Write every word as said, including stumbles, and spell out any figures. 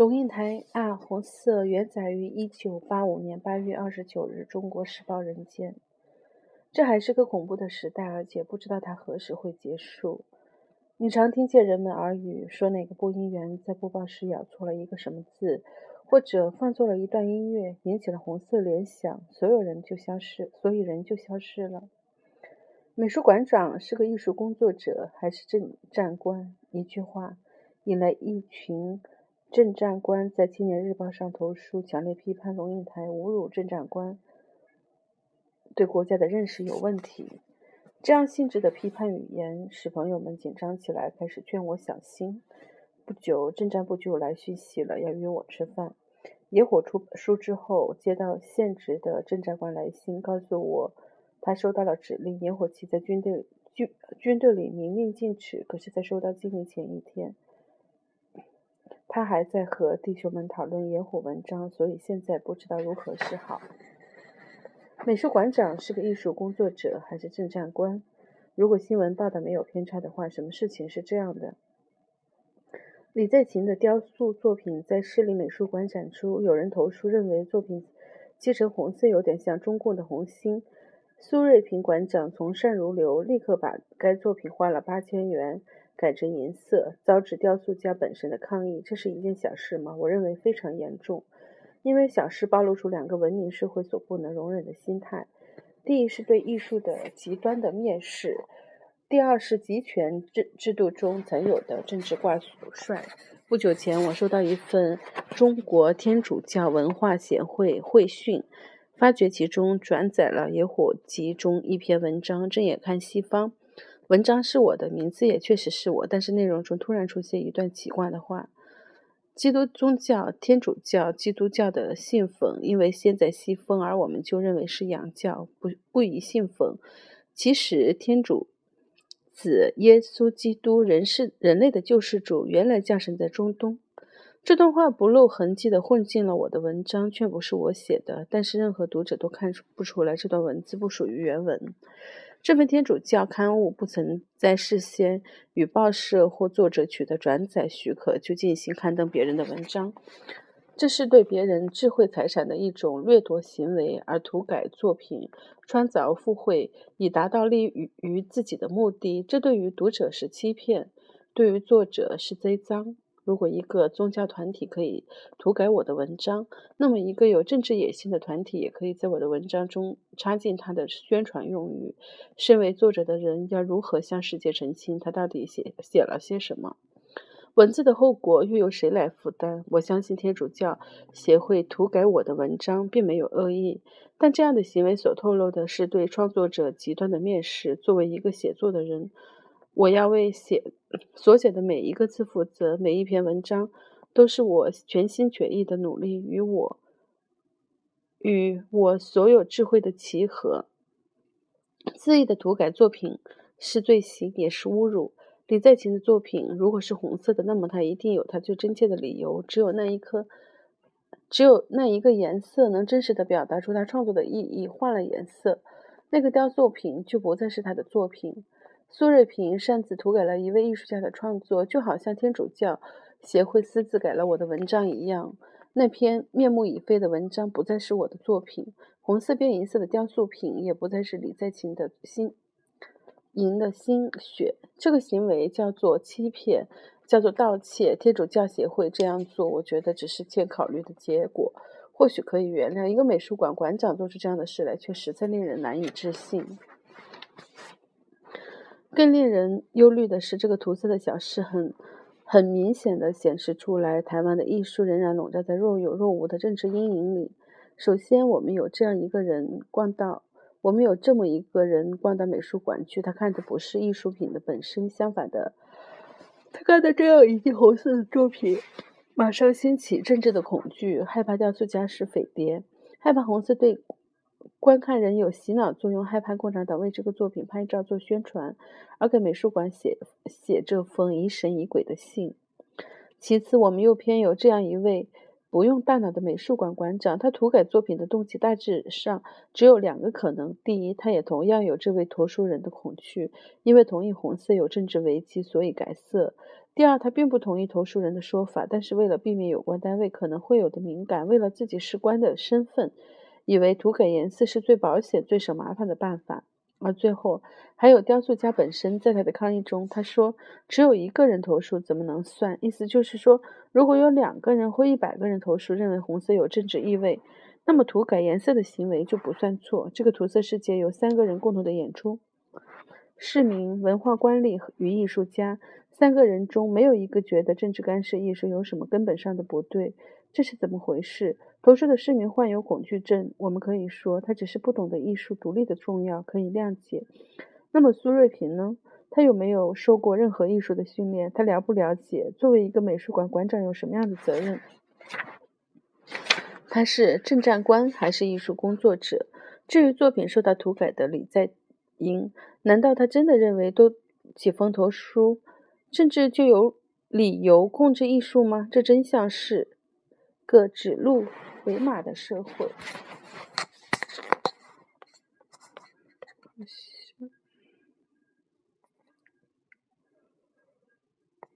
龙应台暗红色原载于一九八五年八月二十九日中国时报人间。这还是个恐怖的时代，而且不知道它何时会结束。你常听见人们耳语说哪个播音员在播报时咬错了一个什么字，或者放错了一段音乐，引起了红色联想，所有人就消失，所以人就消失了。美术馆长是个艺术工作者还是政战官，一句话引来一群政战官在青年日报上投书，强烈批判龙应台侮辱政战官，对国家的认识有问题。这样性质的批判语言使朋友们紧张起来，开始劝我小心。不久政战部就来讯息了，要约我吃饭。野火出书之后，接到现职的政战官来信，告诉我他收到了指令，野火器在军队军军队里明令禁止，可是在收到禁令前一天，他还在和弟兄们讨论野火文章，所以现在不知道如何是好。美术馆长是个艺术工作者还是政战官？如果新闻报道没有偏差的话，什么事情是这样的？李在勤的雕塑作品在市立美术馆展出，有人投诉认为作品漆成红色有点像中共的红星。苏瑞平馆长从善如流，立刻把该作品花了八千元改成银色，遭致雕塑家本身的抗议。这是一件小事吗？我认为非常严重，因为小事暴露出两个文明社会所不能容忍的心态。第一是对艺术的极端的蔑视，第二是集权制制度中曾有的政治挂帅。不久前我收到一份中国天主教文化协会会讯，发觉其中转载了《野火集》中一篇文章，正眼看西方。文章是我的，名字也确实是我，但是内容中突然出现一段奇怪的话。基督宗教、天主教、基督教的信奉，因为现在西风，而我们就认为是洋教，不不宜信奉。其实天主子耶稣基督，人是人类的救世主，原来降生在中东。这段话不露痕迹地混进了我的文章，却不是我写的，但是任何读者都看不出来这段文字不属于原文。这份天主教刊物不曾在事先与报社或作者取得转载许可就进行刊登别人的文章，这是对别人智慧财产的一种掠夺行为，而涂改作品、穿凿附会以达到利于于自己的目的，这对于读者是欺骗，对于作者是栽赃。如果一个宗教团体可以涂改我的文章，那么一个有政治野心的团体也可以在我的文章中插进他的宣传用语。身为作者的人要如何向世界澄清他到底写写了些什么？文字的后果又由谁来负担？我相信天主教协会涂改我的文章并没有恶意，但这样的行为所透露的是对创作者极端的蔑视。作为一个写作的人，我要为写所写的每一个字负责，每一篇文章都是我全心全意的努力与我与我所有智慧的集合。恣意的涂改作品是罪行，也是侮辱。李在勤的作品如果是红色的，那么它一定有它最真切的理由，只有那一颗只有那一个颜色能真实的表达出他创作的意义，换了颜色，那个雕塑品就不再是他的作品。苏瑞平擅自涂改了一位艺术家的创作，就好像天主教协会私自改了我的文章一样。那篇面目已非的文章不再是我的作品，红色变银色的雕塑品也不再是李在勤的心赢的心血。这个行为叫做欺骗，叫做盗窃。天主教协会这样做，我觉得只是欠考虑的结果，或许可以原谅。一个美术馆馆长做出这样的事来，却实在令人难以置信。更令人忧虑的是，这个涂色的小事很很明显地显示出来，台湾的艺术仍然笼罩在若有若无的政治阴影里。首先，我们有这样一个人逛到，我们有这么一个人逛到美术馆去，他看的不是艺术品的本身，相反的，他看到这样一件红色的作品，马上掀起政治的恐惧，害怕雕塑家是匪谍，害怕红色对观看人有洗脑作用，害怕共产党为这个作品拍照做宣传，而给美术馆写写这封疑神疑鬼的信。其次，我们又偏有这样一位不用大脑的美术馆馆长，他涂改作品的动机大致上只有两个可能：第一，他也同样有这位投书人的恐惧，因为同意红色有政治危机，所以改色；第二，他并不同意投书人的说法，但是为了避免有关单位可能会有的敏感，为了自己事关的身份，以为涂改颜色是最保险、最省麻烦的办法。而最后还有雕塑家本身，在他的抗议中他说，只有一个人投书怎么能算，意思就是说，如果有两个人或一百个人投书认为红色有政治意味，那么涂改颜色的行为就不算错。这个涂色世界由三个人共同的演出，市民、文化官吏与艺术家，三个人中没有一个觉得政治干涉艺术有什么根本上的不对。这是怎么回事？投书的市民患有恐惧症，我们可以说他只是不懂得艺术独立的重要，可以谅解。那么苏瑞平呢？他有没有受过任何艺术的训练？他了不了解作为一个美术馆馆长有什么样的责任？他是政战官还是艺术工作者？至于作品受到涂改的李在英，难道他真的认为都起风投书政治就有理由控制艺术吗？这真像是个指鹿为马的社会。